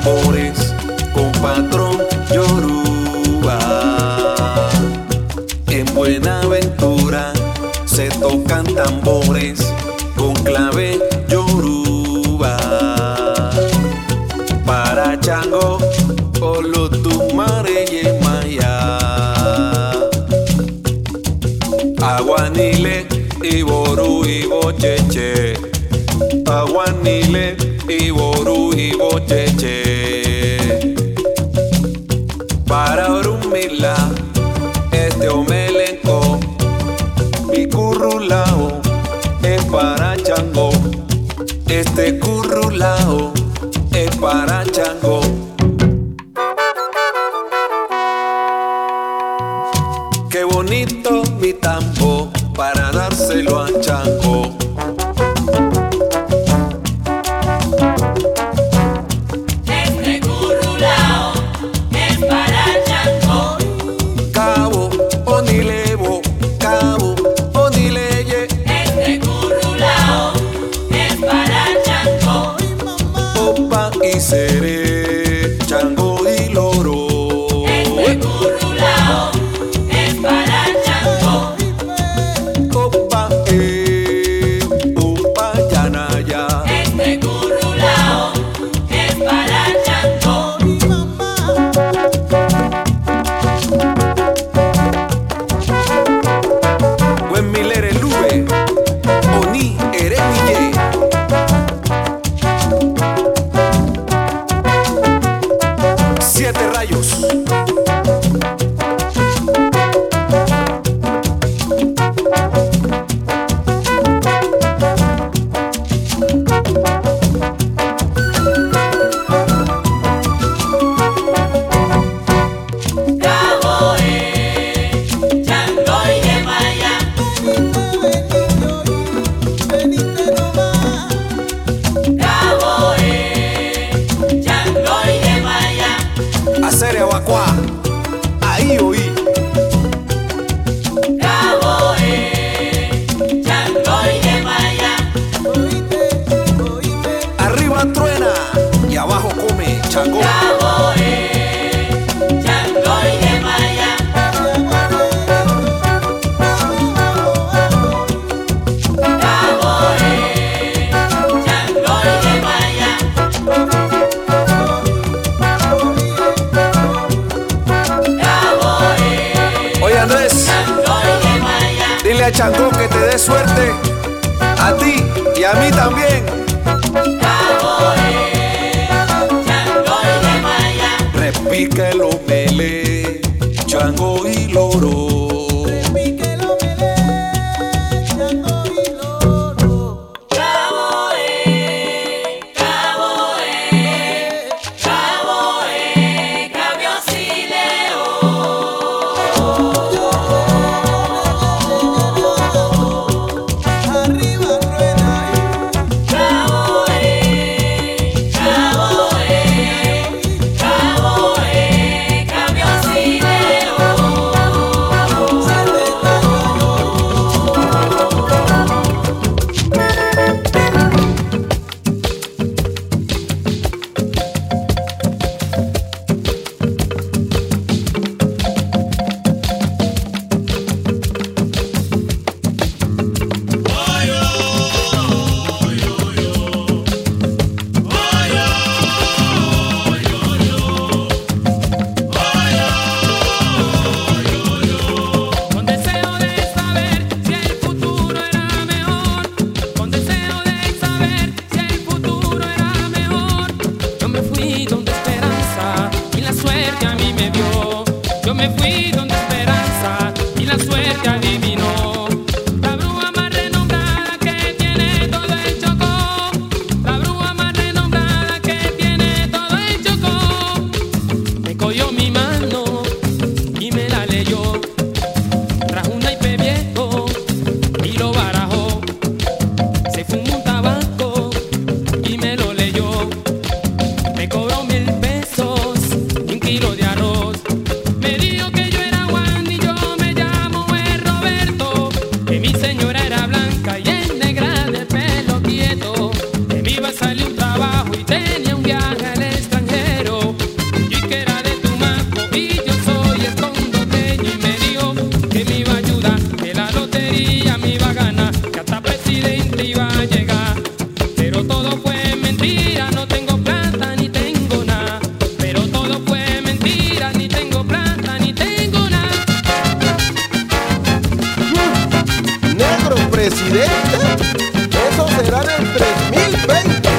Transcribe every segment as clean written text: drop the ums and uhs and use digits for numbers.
tambores con patrón yoruba. En Buenaventura se tocan tambores con clave yoruba. Para Chango, Olotumare y Maya. Aguanile, Iboru, Ibocheche. Aguanile, Iboru, Ibocheche. Para Orumila, este omelenco, Picurrulao, es para Chango. Este currulao es para Chango. Qué bonito mi tambo para dárselo a Chango. Este currulao es para Chango. Cabo, onilevo, cabo, onileye. Este currulao es para Chango. Opa y seré, Chango y loro. Este currulao es para Chango. Opa, opa, yanaya. Este currulao es para Chango. Buen milere lube, oni eremille. Siete rayos. Cabo, Chango y Yemaya. Cabo, Chango y Yemaya. Hacer evacuá, ahí oí. Cabo, Chango y Yemaya. Arriba truena y abajo come Chango. Cabo, Chango y Yemaya. Cabo, Chango y Yemaya. Cabo, Oye Andrés, Chango y Yemaya. dile a Chango que te dé suerte a ti y a mí también. Cabo, Chango y Yemaya. Repica el omele, Chango y loro. Cabo, Cabo, Cabo, Cabiosileo. Cabo, Cabo, Cabo, Cabiosileo. 20, eso será en el 3020.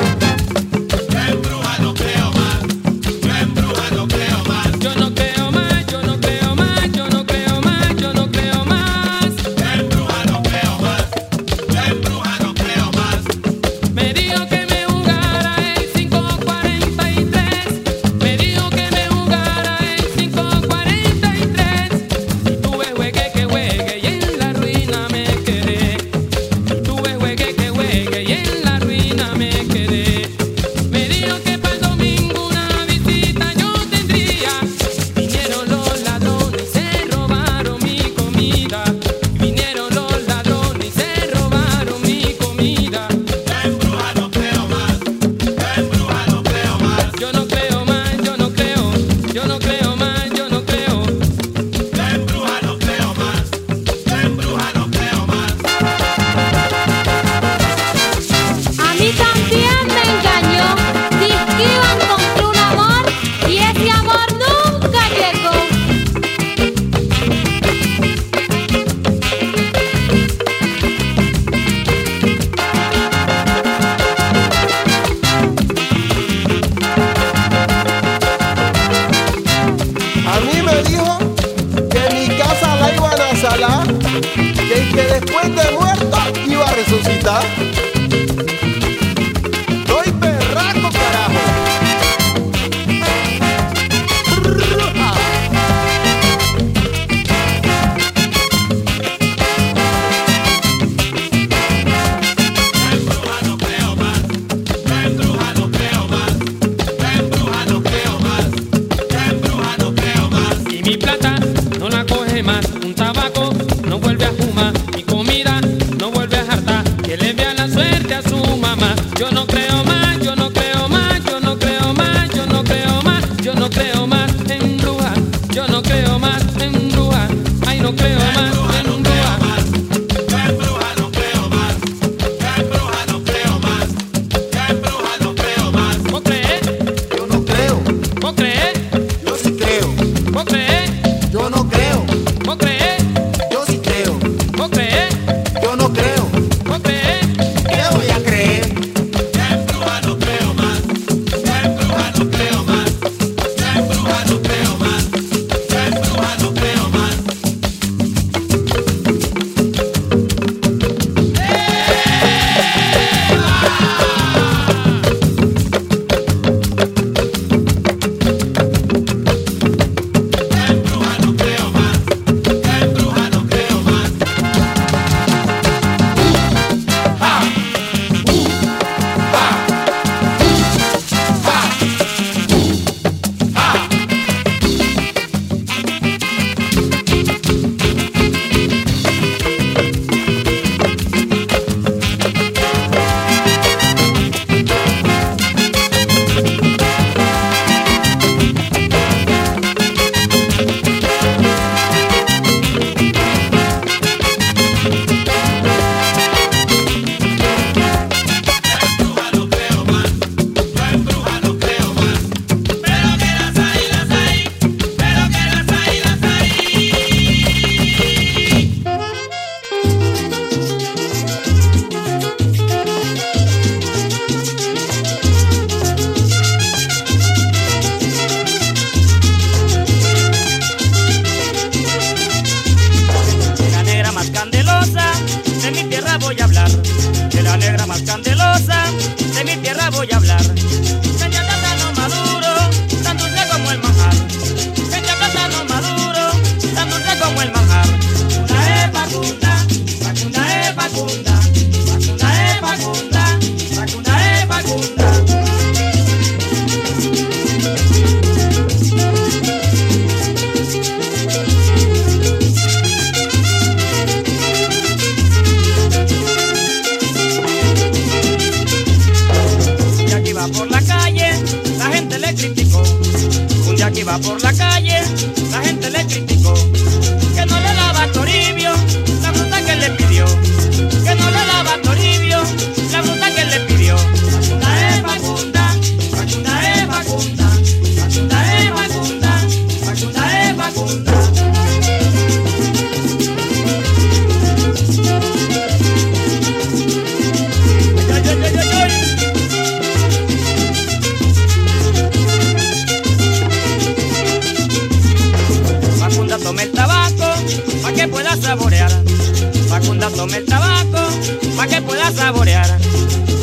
pueda saborear.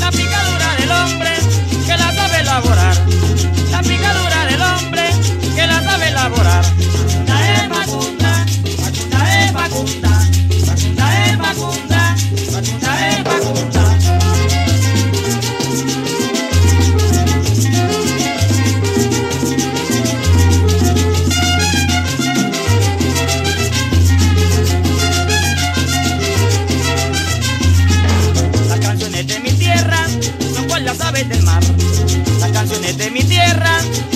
La picadura del hombre que la sabe elaborar. La picadura del hombre que la sabe elaborar. Facunda es facunda, facunda es facunda, facunda es facunda, facunda es facunda. Del mar. Las canciones de mi tierra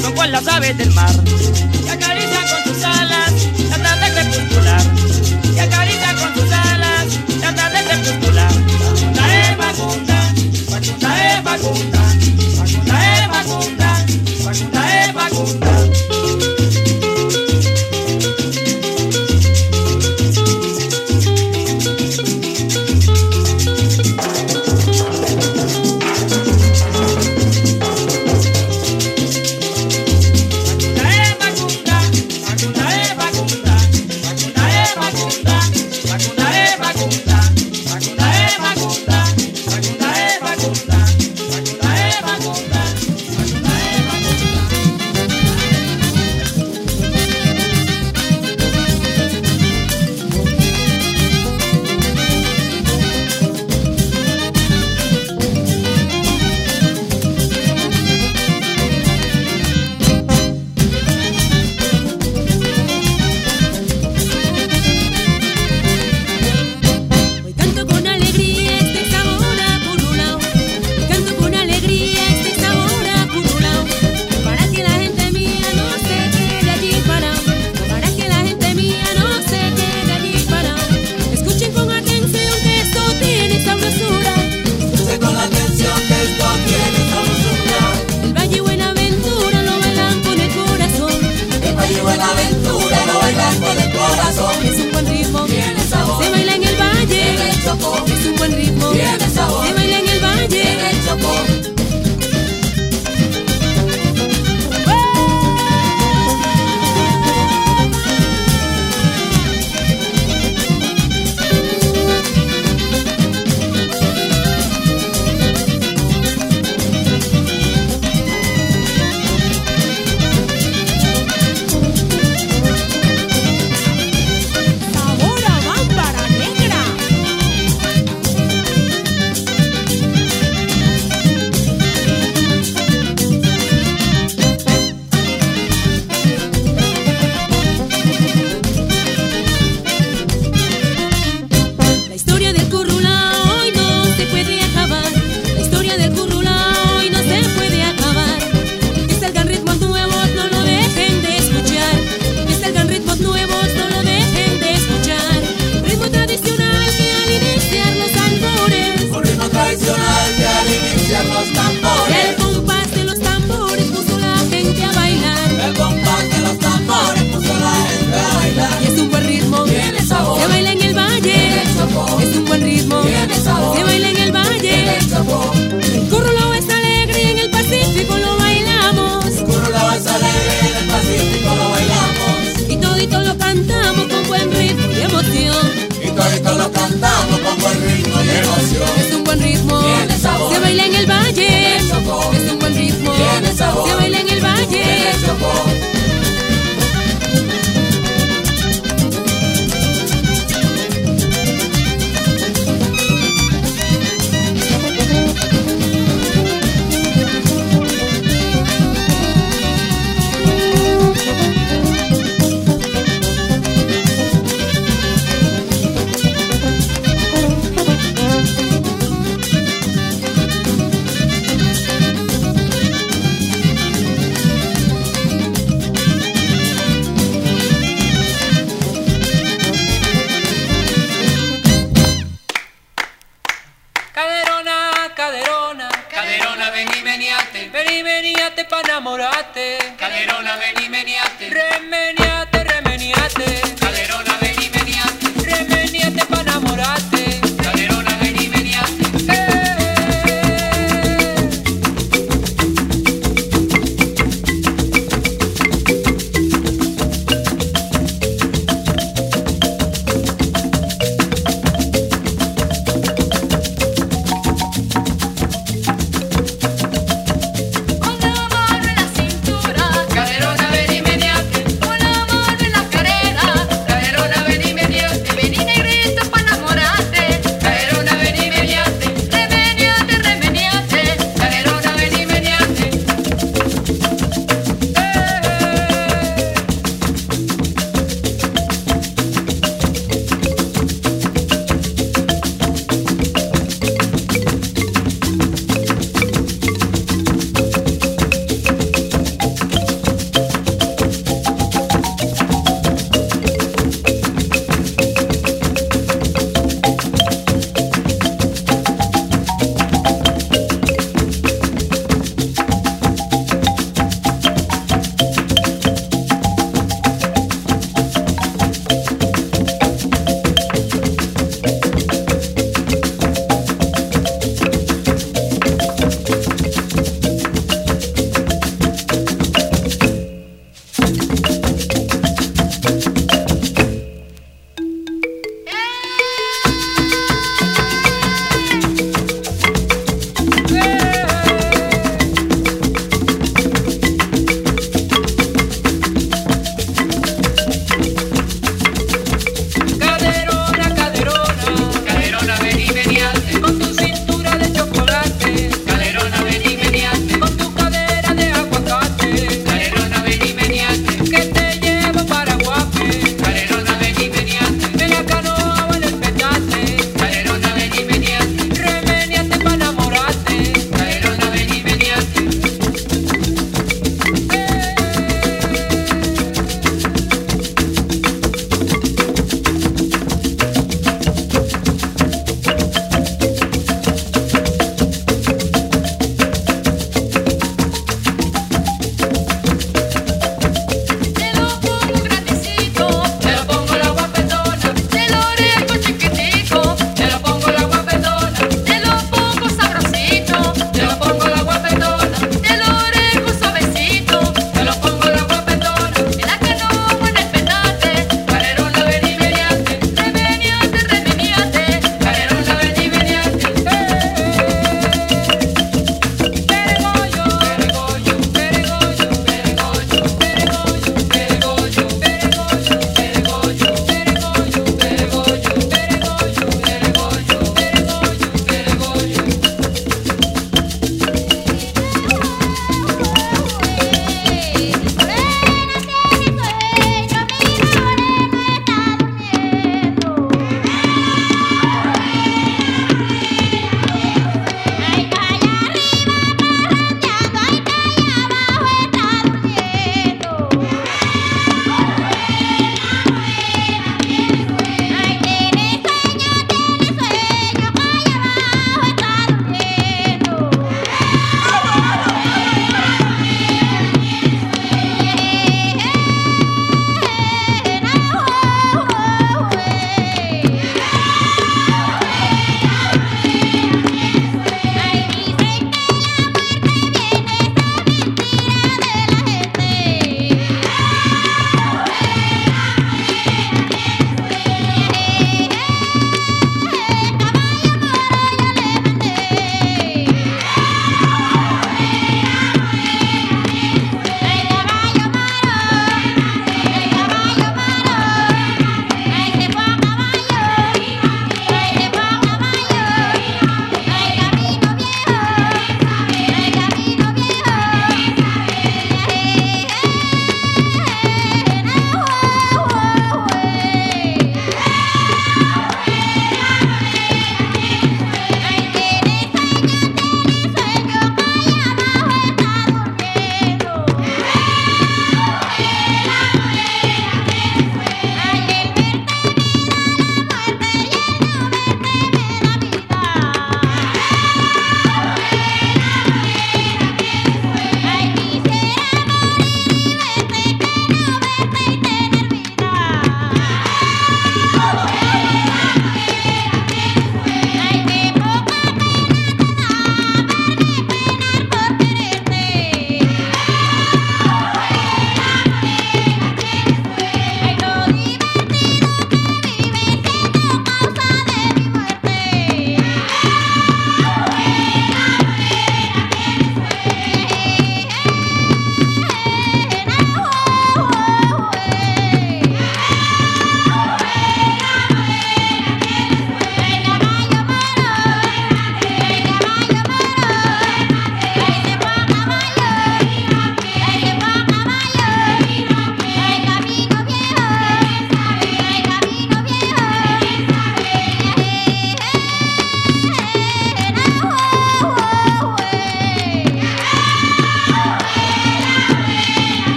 son con las aves del mar, que acarician con sus alas la tarde crepuscular, que acarician con sus alas la tarde crepuscular. Facunda es facunda, facunda es facunda, facunda es facunda, facunda es facunda.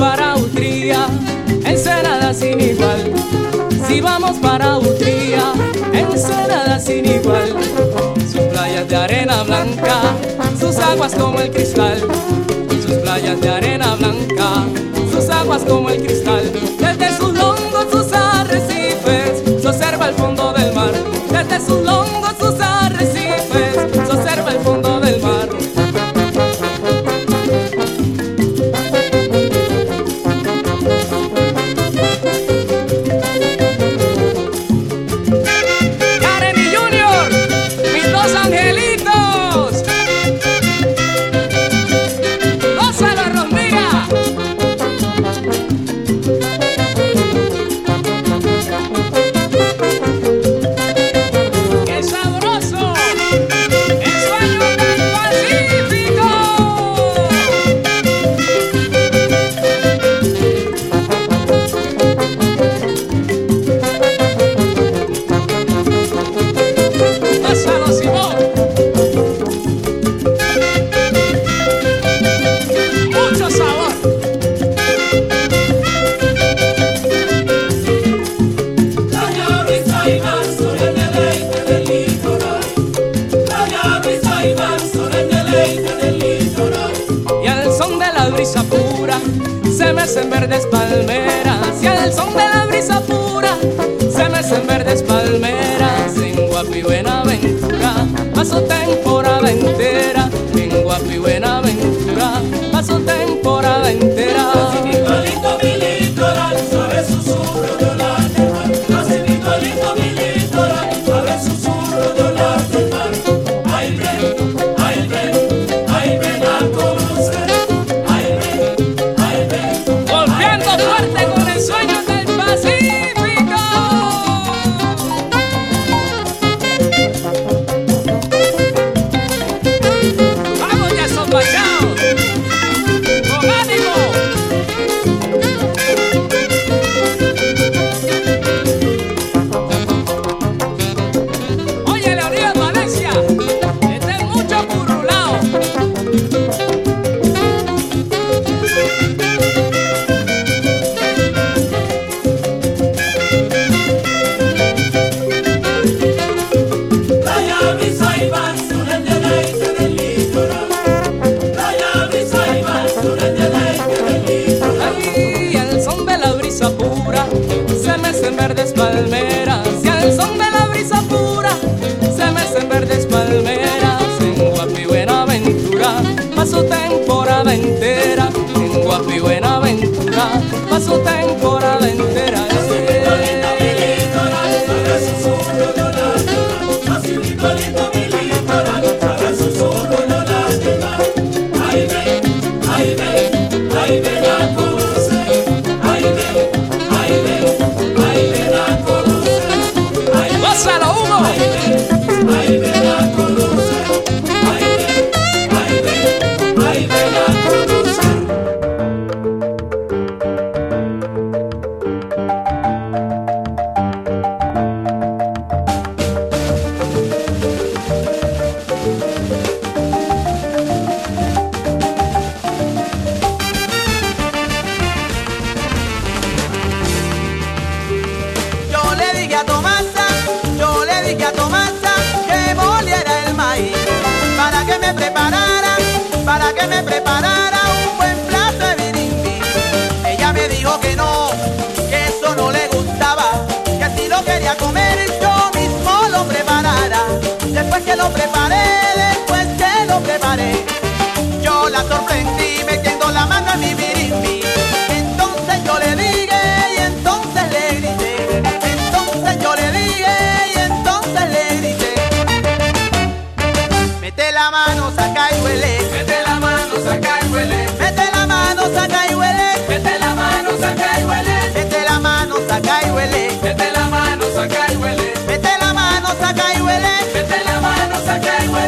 para Utría, ensenada sin igual. Si vamos para Utría, ensenada sin igual. Sus playas de arena blanca, sus aguas como el cristal. Sus playas de arena blanca, sus aguas como el cristal. Desde sus longos, sus arrecifes, se observa el fondo del mar. Desde sus longos, sus arrecifes, se observa el fondo del mar.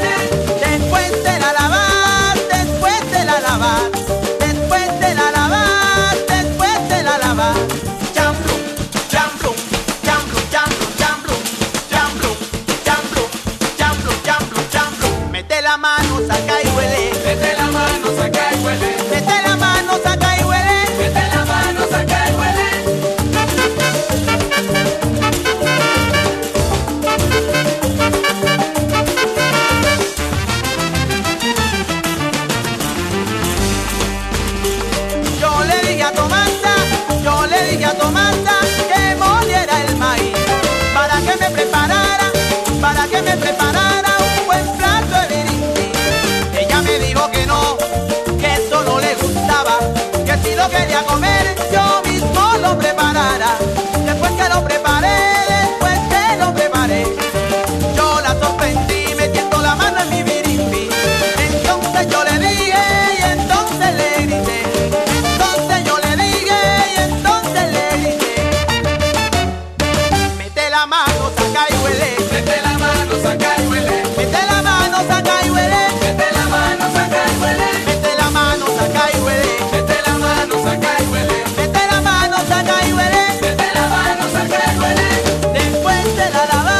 Después de la lavar, después de la lavar, después de la lo quería comer, yo mismo lo preparara. Después que lo preparé, yo la sorprendí metiendo la mano en mi birimbi. Entonces yo le dije y entonces le grité. Entonces yo le dije y entonces le grité. Mete la mano, saca y huele. Mete la mano, saca y huele. Mete la mano, saca y huele. Mete la mano, saca y huele. Mete la mano, saca y huele. Mete la mano, saca y huele. Mete la mano, saca y huele. Mete la mano, saca y huele. Después de la lavada.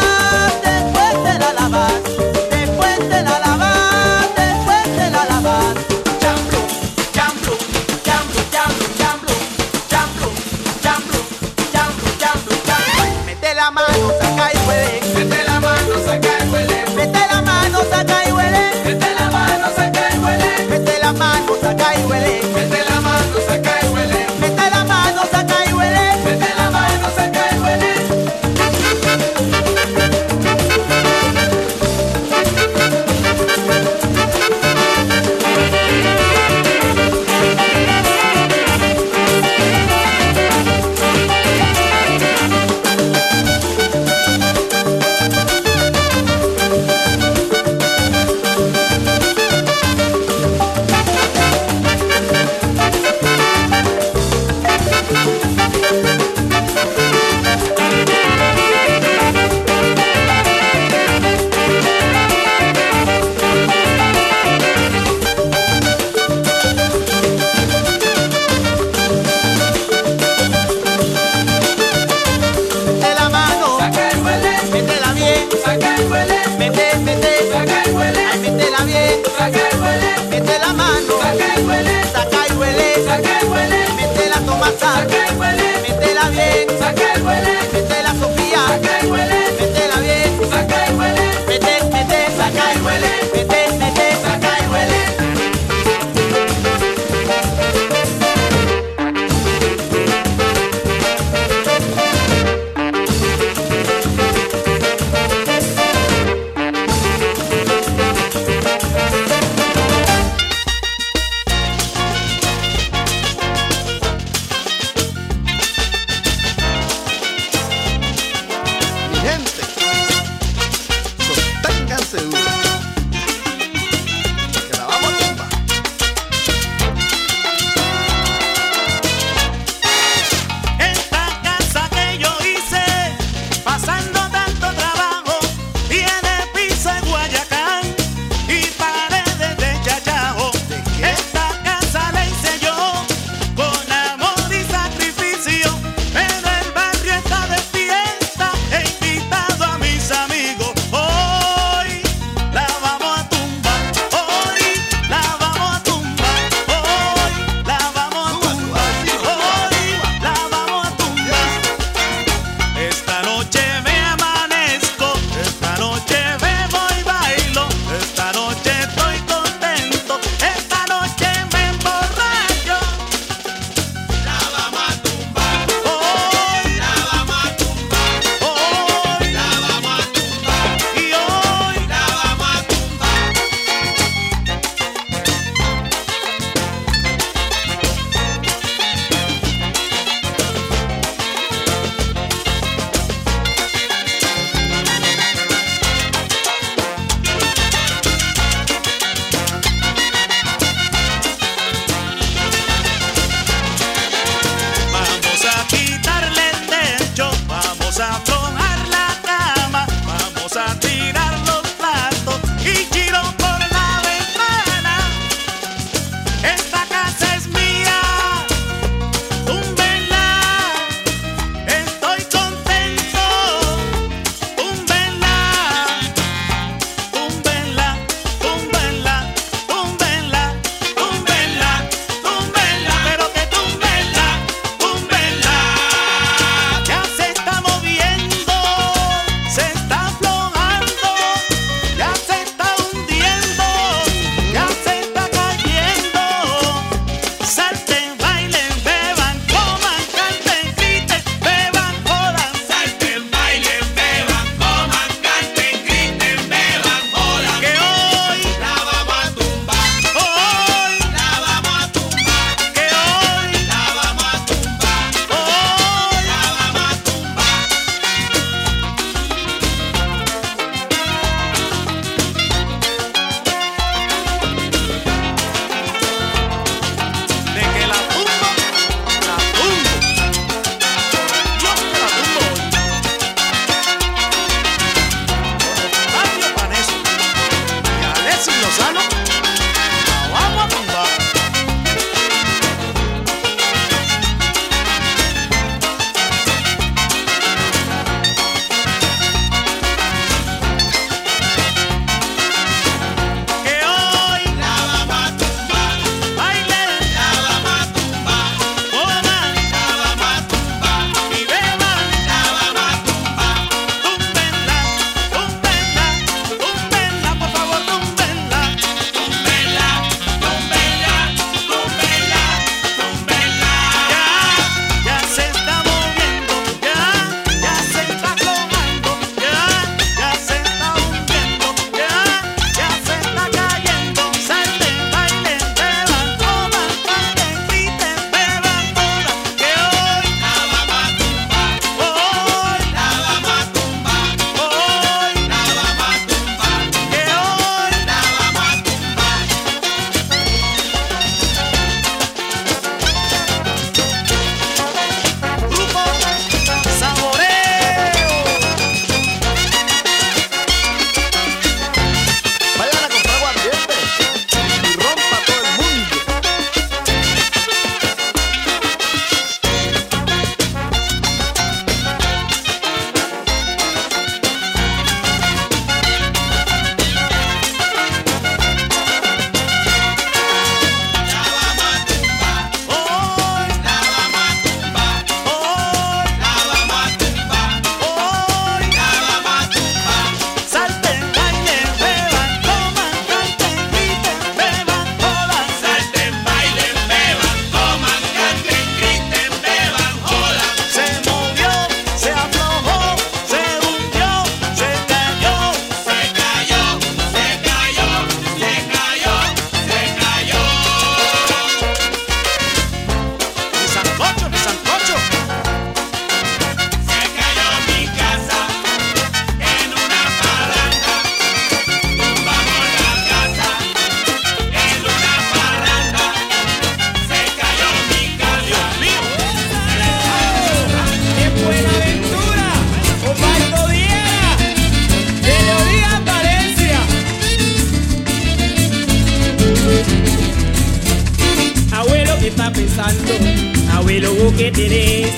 peludo que tenés,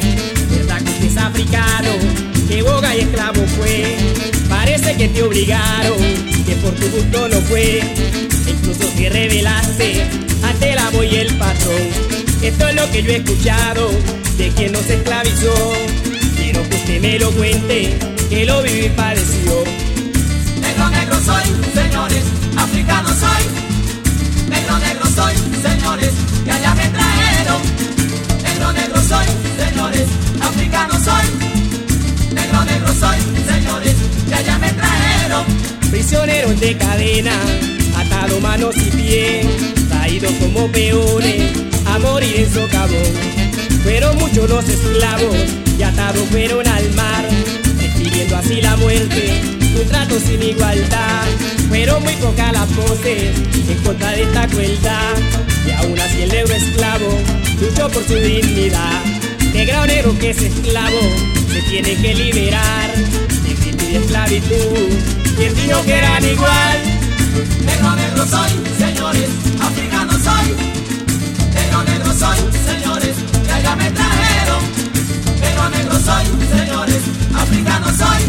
verdad que usted es africano, que boga y esclavo fue, parece que te obligaron, que por tu gusto no fue, incluso te rebelaste ante la voz y el patrón. Esto es lo que yo he escuchado de quien nos esclavizó, quiero que usted me lo cuente, que lo viví y padeció. Negro, negro soy, señores, africano soy. Negro, negro soy, señores, que allá me trajeron. Negro, negro soy, señores, africano soy. Negro, negro soy, señores, que allá me trajeron. Prisioneros de cadena, atado manos y pies, traídos como peones a morir en socavón. Fueron muchos los esclavos y atados fueron al mar, despidiendo así la muerte, un trato sin igualdad. Fueron muy pocas las voces en contra de esta crueldad, y aún así el negro esclavo luchó por su dignidad. Negro, negro que es esclavo se tiene que liberar de grito y esclavitud, quien dijo que eran igual. Negro, negro soy, señores, africano soy. Negro, negro soy, señores, que allá me trajeron. Negro, negro soy, señores, africano soy.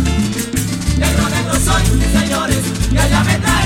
Negro, negro soy, señores, que allá me trajeron.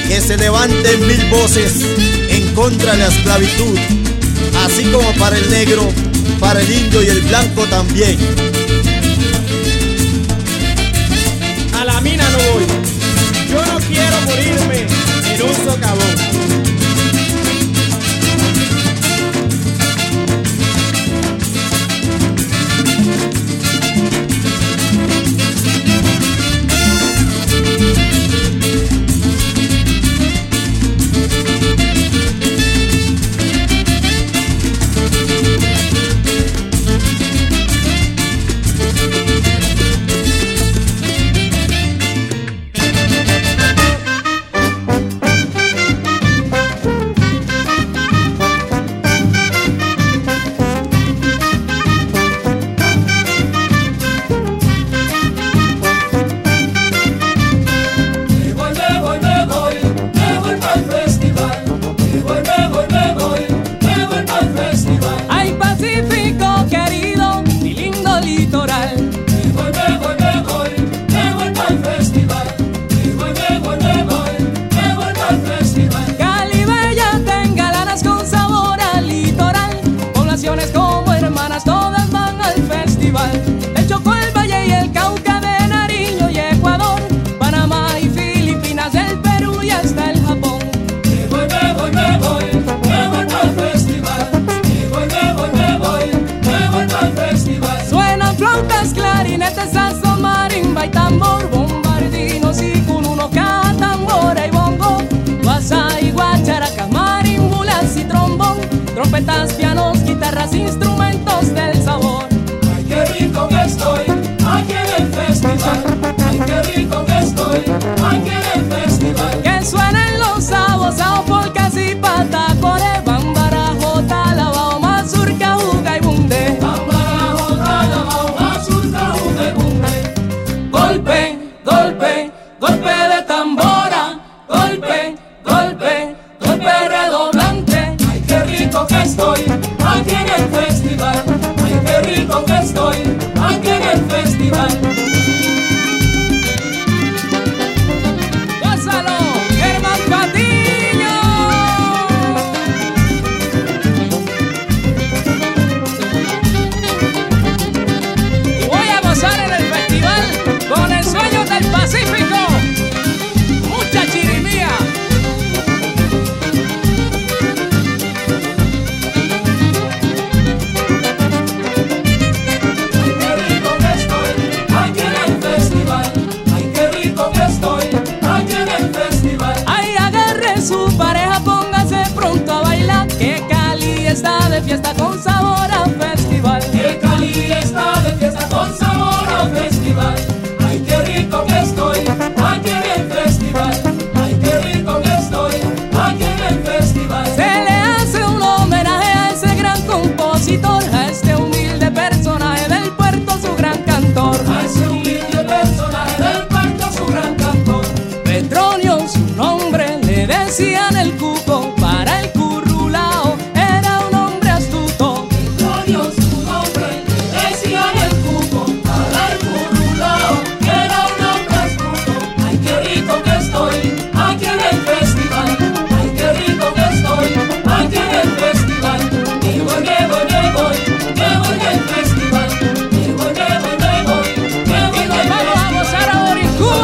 Que se levanten mil voces en contra de la esclavitud, así como para el negro, para el indio y el blanco también. A la mina no voy, yo no quiero morirme en un socavón. Estoy aquí en el festival. decían el cuco para el currulao. Era un hombre astuto, Victorio su nombre. Le decían el cuco para el currulao. Era un hombre astuto. Ay, qué rico que estoy aquí en el festival. Ay, qué rico que estoy aquí en el festival. Me voy del festival. Me voy del festival. Vamos a la Boricua.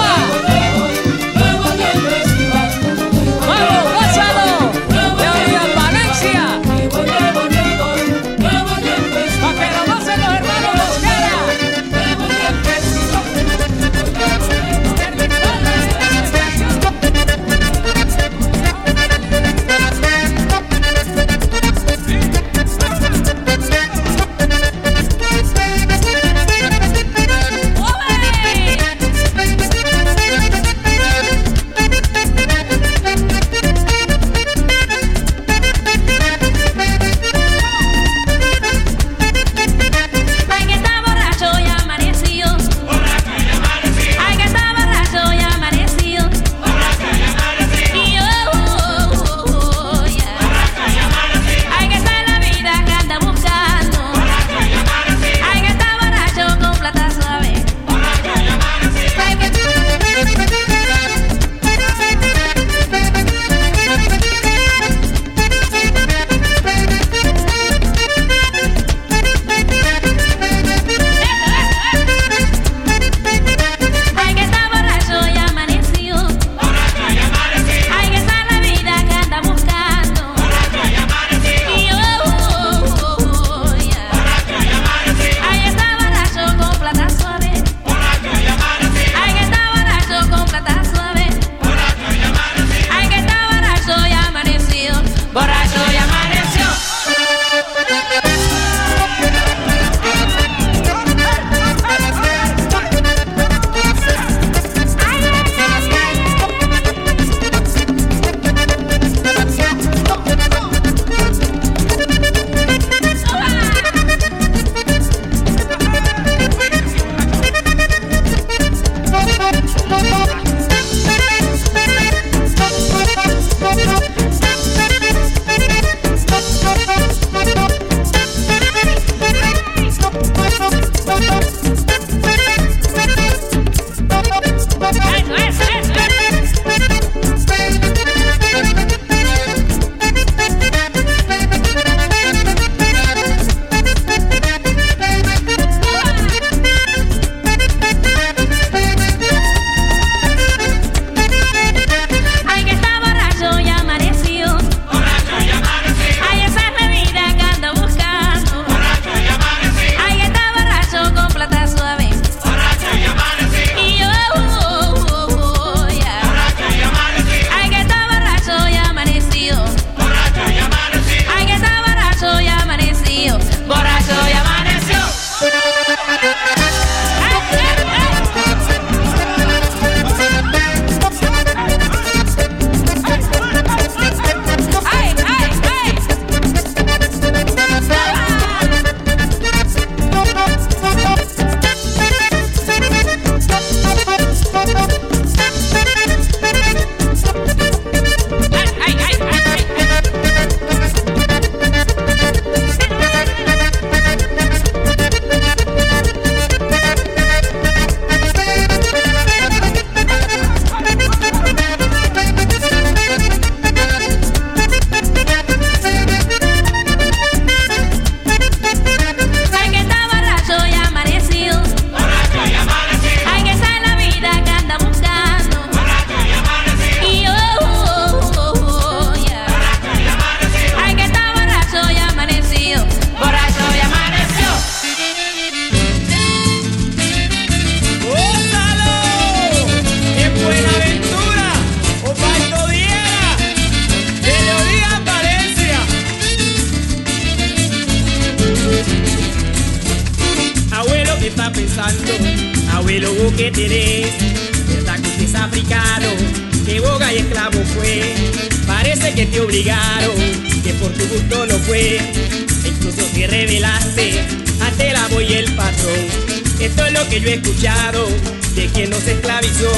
Yo he escuchado de quien nos esclavizó.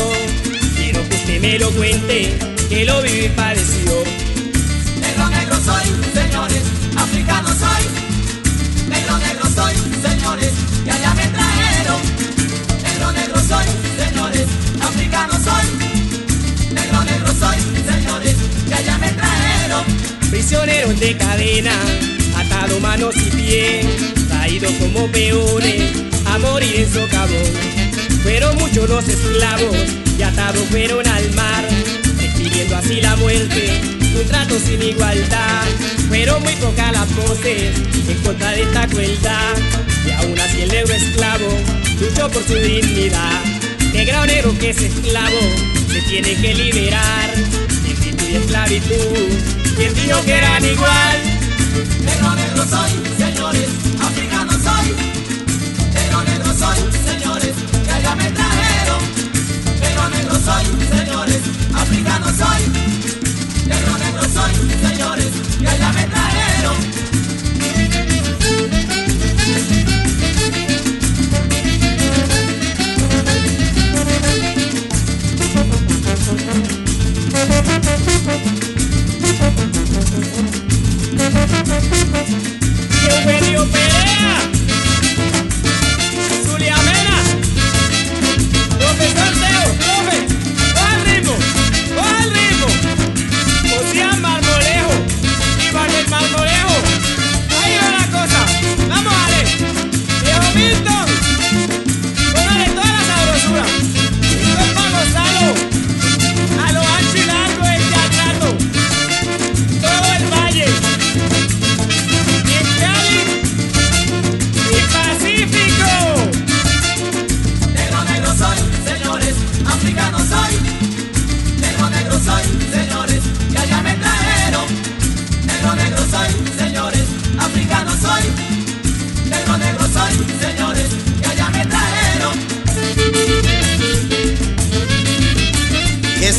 Quiero que usted me lo cuente, quiero vivir parecido. Negro, negro soy, señores, africano soy. Negro, negro soy, señores, y allá me trajeron. Negro, negro soy, señores, africano soy. Negro, negro soy, señores, y allá me trajeron. Prisioneros de cadena, atados manos y pies, traídos como peones a morir en socavón. Fueron muchos los esclavos y atados fueron al mar, exigiendo así la muerte, un trato sin igualdad. Fueron muy pocas las voces en contra de esta crueldad, y aún así el negro esclavo luchó por su dignidad. Negro, negro que es esclavo, se tiene que liberar de esclavitud y esclavitud. ¿Quién dijo que eran igual? Negro, negro soy, señores, africano soy. Negro, negro soy, señores, ya me trajeron. Negro, negro soy, señores, africano soy. Negro, negro soy, señores, ya me trajeron. Mario Perea.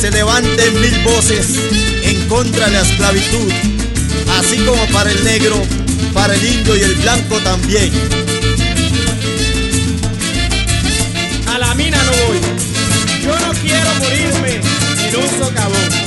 Se levanten mil voces en contra de la esclavitud, así como para el negro, para el indio y el blanco también. A la mina no voy, yo no quiero morirme en un socavón.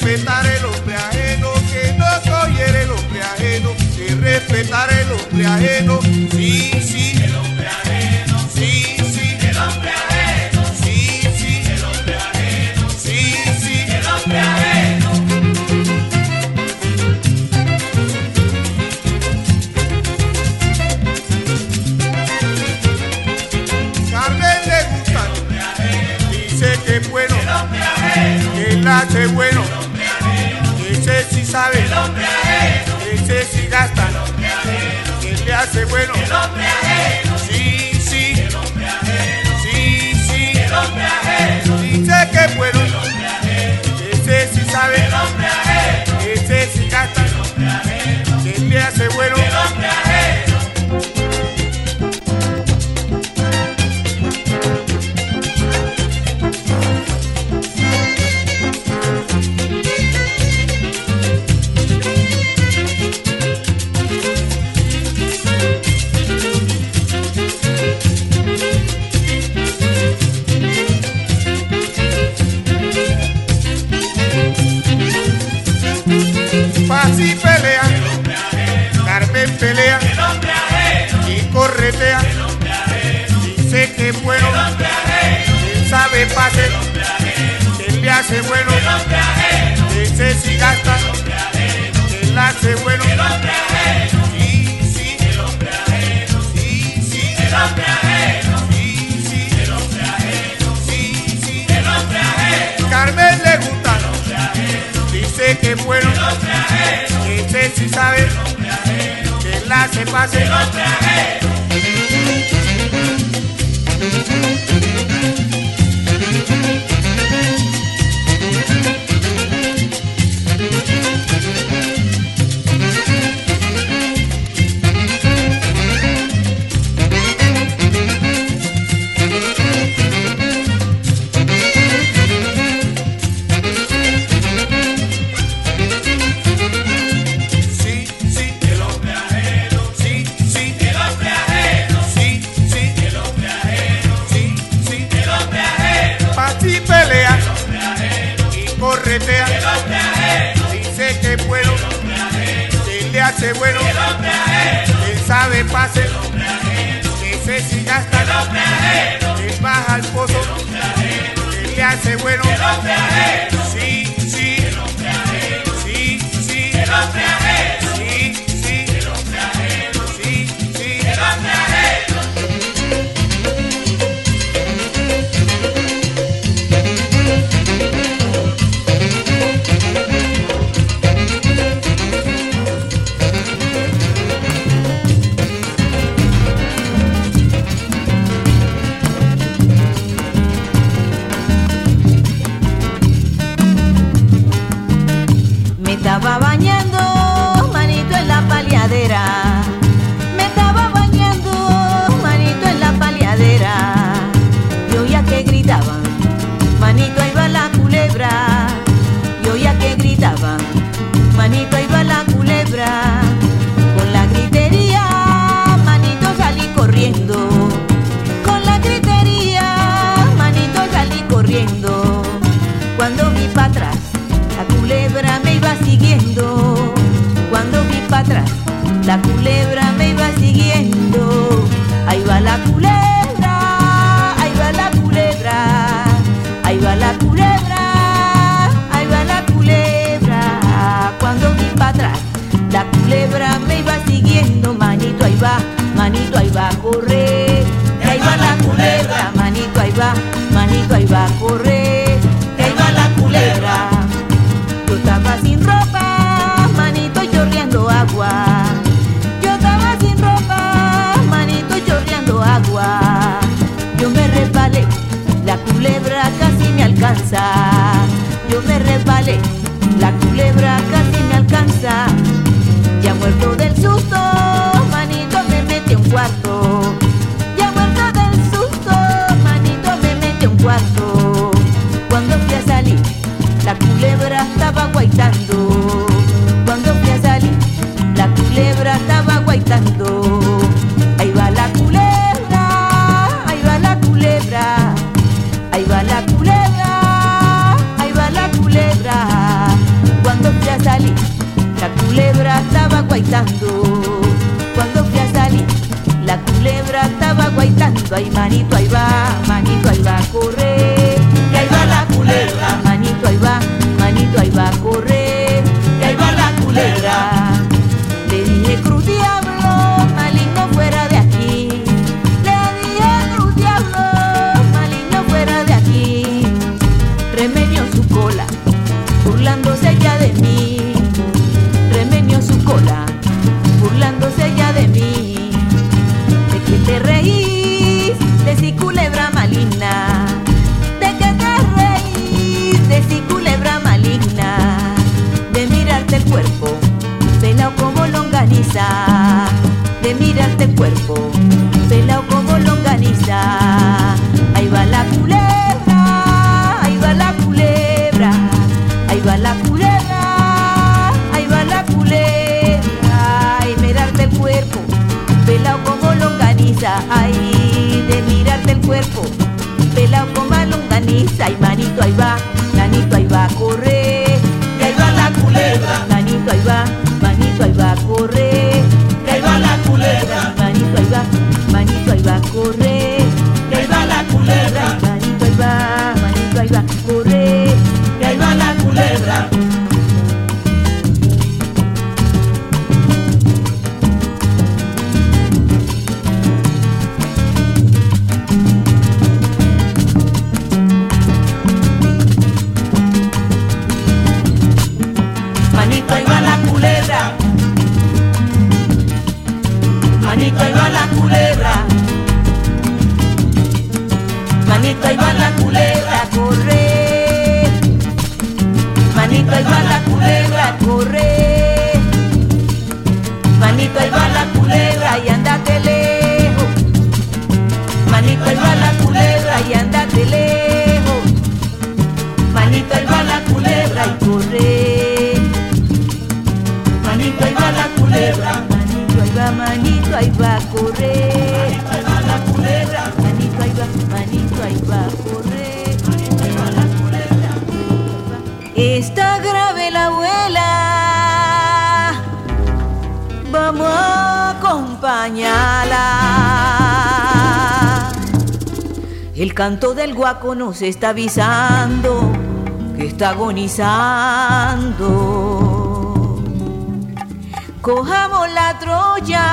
Dice que es bueno, ese sí sabe. hace bueno, el hombre ajeno, ese sí gasta, el hace bueno, el hombre ajeno, sí, el hombre ajeno, sí, el hombre ajeno, sí, el hombre ajeno, sí, el hombre ajeno. Carmen le gusta, el hombre ajeno, dice que es bueno, el hombre ajeno, ese sí sabe, el hombre ajeno, que la se pase, el hombre ajeno. Bueno, el hombre ajeno, él sabe pase, el hombre ajeno, ese sí gasta, el hombre ajeno, él baja al pozo, el hombre ajeno, él le hace bueno, el hombre ajeno, sí, el hombre ajeno, sí, el hombre ajeno, sí, el hombre ajeno, sí, el hombre ajeno. Manito, ahí va la culebra. Con la gritería, manito, salí corriendo. Con la gritería, manito, salí corriendo. Cuando vi para atrás, la culebra me iba siguiendo. Cuando vi para atrás, la culebra me iba siguiendo. Ahí va la culebra, ahí va la culebra, ahí va la culebra. Cuando vi para atrás, la culebra me iba siguiendo. Manito ahí va, corre. Ahí va la culebra. Manito ahí va, corre. Ahí va la culebra. Yo estaba sin ropa, manito chorreando agua. Yo estaba sin ropa, manito chorreando agua. Yo me resbalé, la culebra casi me alcanza. Yo me resbalé, la culebra casi me alcanza. Ya muerto del susto, manito, me mete un cuarto. Ya muerto del susto, manito, me mete un cuarto. Cuando fui a salir, la culebra estaba guaitando. Cuando fui a salir, la culebra estaba guaitando. Ahí va la culebra, ahí va la culebra, ahí va la culebra, ahí va la culebra. Cuando fui a salir, la culebra estaba guaitando. Cuando fui a salir, la culebra estaba guaitando. Ay, manito, ahí va, corre. Y ahí va la culebra. Manito, ahí va, corre. Y ahí va la culebra. Le dije, cruz diablo, maligno, fuera de aquí. Le dije, cruz diablo, maligno, fuera de aquí. Remenió su cola, burlándose ya de mí. Remenió su cola, burlándose ya de mí. ¿De qué te reís? De si culebra maligna. ¿De qué te reís? De si culebra maligna. De mirarte el cuerpo, pelao como longaniza. De mirarte el cuerpo, pelao como longaniza. Ahí va la culebra, ahí va la culebra. Ahí va la culebra, ahí va la culebra. Ay, mirarte el cuerpo, pelao como longaniza. Ay, de mirarte el cuerpo, pelao como longaniza. Ay, manito, ahí va, corre. Y ahí va la culebra. Manito, ahí va, corre. Y ahí va la culebra. Manito, ahí va, corre. Y ahí va la culebra. Manito, ahí va, corre. culebra. Manito, ahí va la culebra. Manito, ahí va la culebra. Manito, ahí va la culebra, corre. Manito, ahí va la culebra, corre. Manito, ahí va la culebra y andate lejos. Manito, ahí va la culebra y andate lejos. Manito, ahí va la culebra y corre. Manito, ahí va la culebra. Manito, ahí va, corre. Manito, ahí va la culebra. Manito, ahí va, corre. Manito, ahí va la culebra. Está grave la abuela, vamos a acompañarla. El canto del guaco nos está avisando que está agonizando. Cojamos la troya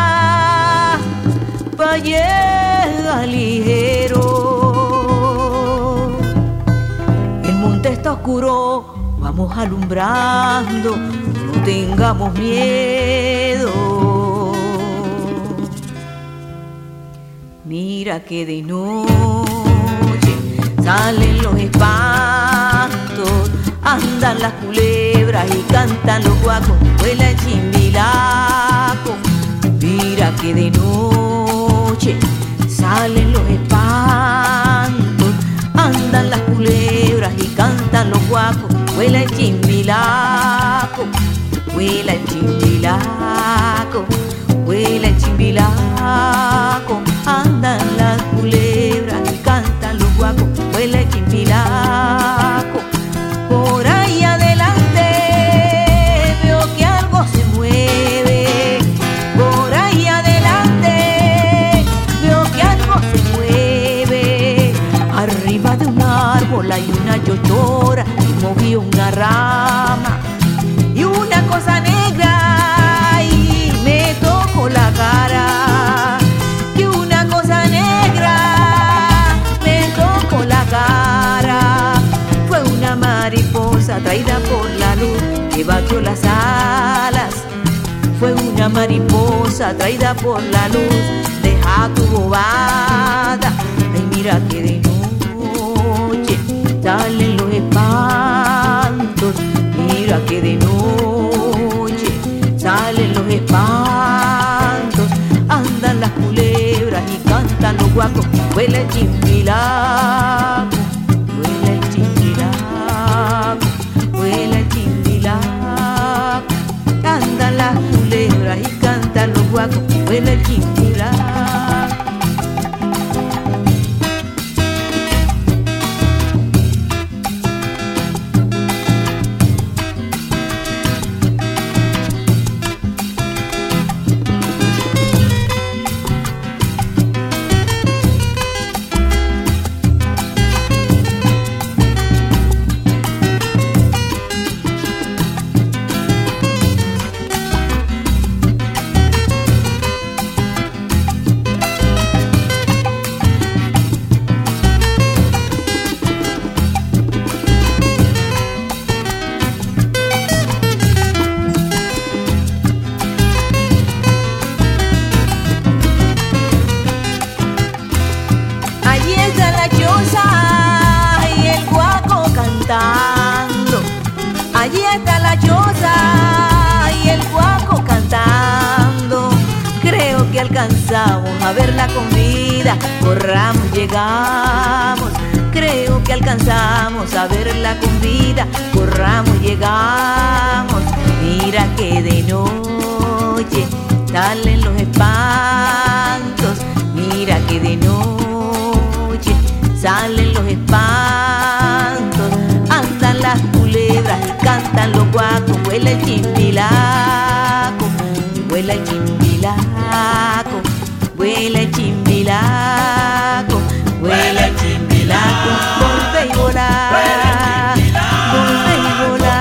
pa' llegar ligero. El monte está oscuro, vamos alumbrando, no tengamos miedo. Mira que de noche salen los espantos, andan las culebras y cantan los guacos, vuela el chimbilaco. Mira que de noche salen los espantos, andan las culebras y cantan los guacos, vuela el chimbilaco, vuela el chimbilaco, vuela el chimbilaco, andan las culebras y cantan los guacos, vuela el chimbilaco. Por ahí adelante veo que algo se mueve. Arriba de un árbol hay una llotora y movió una rama y una cosa negra y me tocó la cara. Y una cosa negra me tocó la cara. Fue una mariposa traída por la luz que batió las alas. Fue una mariposa traída por la luz de Jacobo Bada. Ay, mira que de noche salen los espantos, mira que de noche salen los espantos, andan las culebras y cantan los guacos, vuela el chimbilaco, vuela el chimbilaco, vuela el chimbilaco, andan las culebras y cantan los guacos, vuela el chimbilaco. A verla con vida, corramos, llegamos. Creo que alcanzamos a verla con vida, corramos, llegamos. Mira que de noche salen los espantos. Mira que de noche salen los espantos. Andan las culebras y cantan los guacos. Vuela el chimbilaco, vuela el chimbilaco. Vuela el chimbilaco, vuela el chimbilaco, vuela y volá, vuela y volá.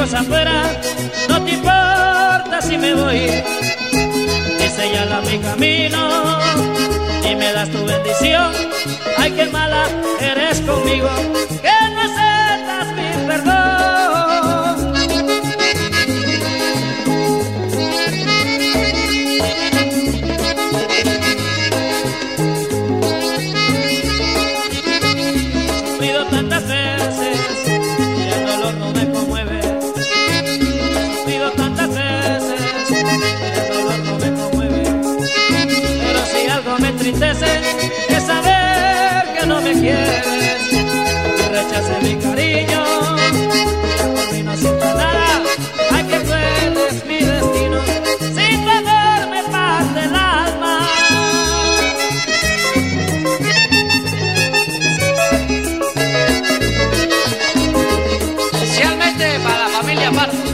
cosa fuera, no te importa si me voy. Es señala mi camino y me das tu bendición. Ay, qué mala eres conmigo, que no aceptas mi perdón. Pido tantas veces y el dolor no me conmueve. Pido tantas veces y el dolor no me conmueve. Pero si algo me entristece es saber que no me quieres. Rechace mi cariño, por mí no siento nada. Ay, que tú eres mi destino, sin tenerme paz del alma. Especialmente para la familia Pardo.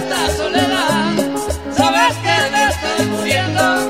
Esta soledad, sabes que me estoy muriendo.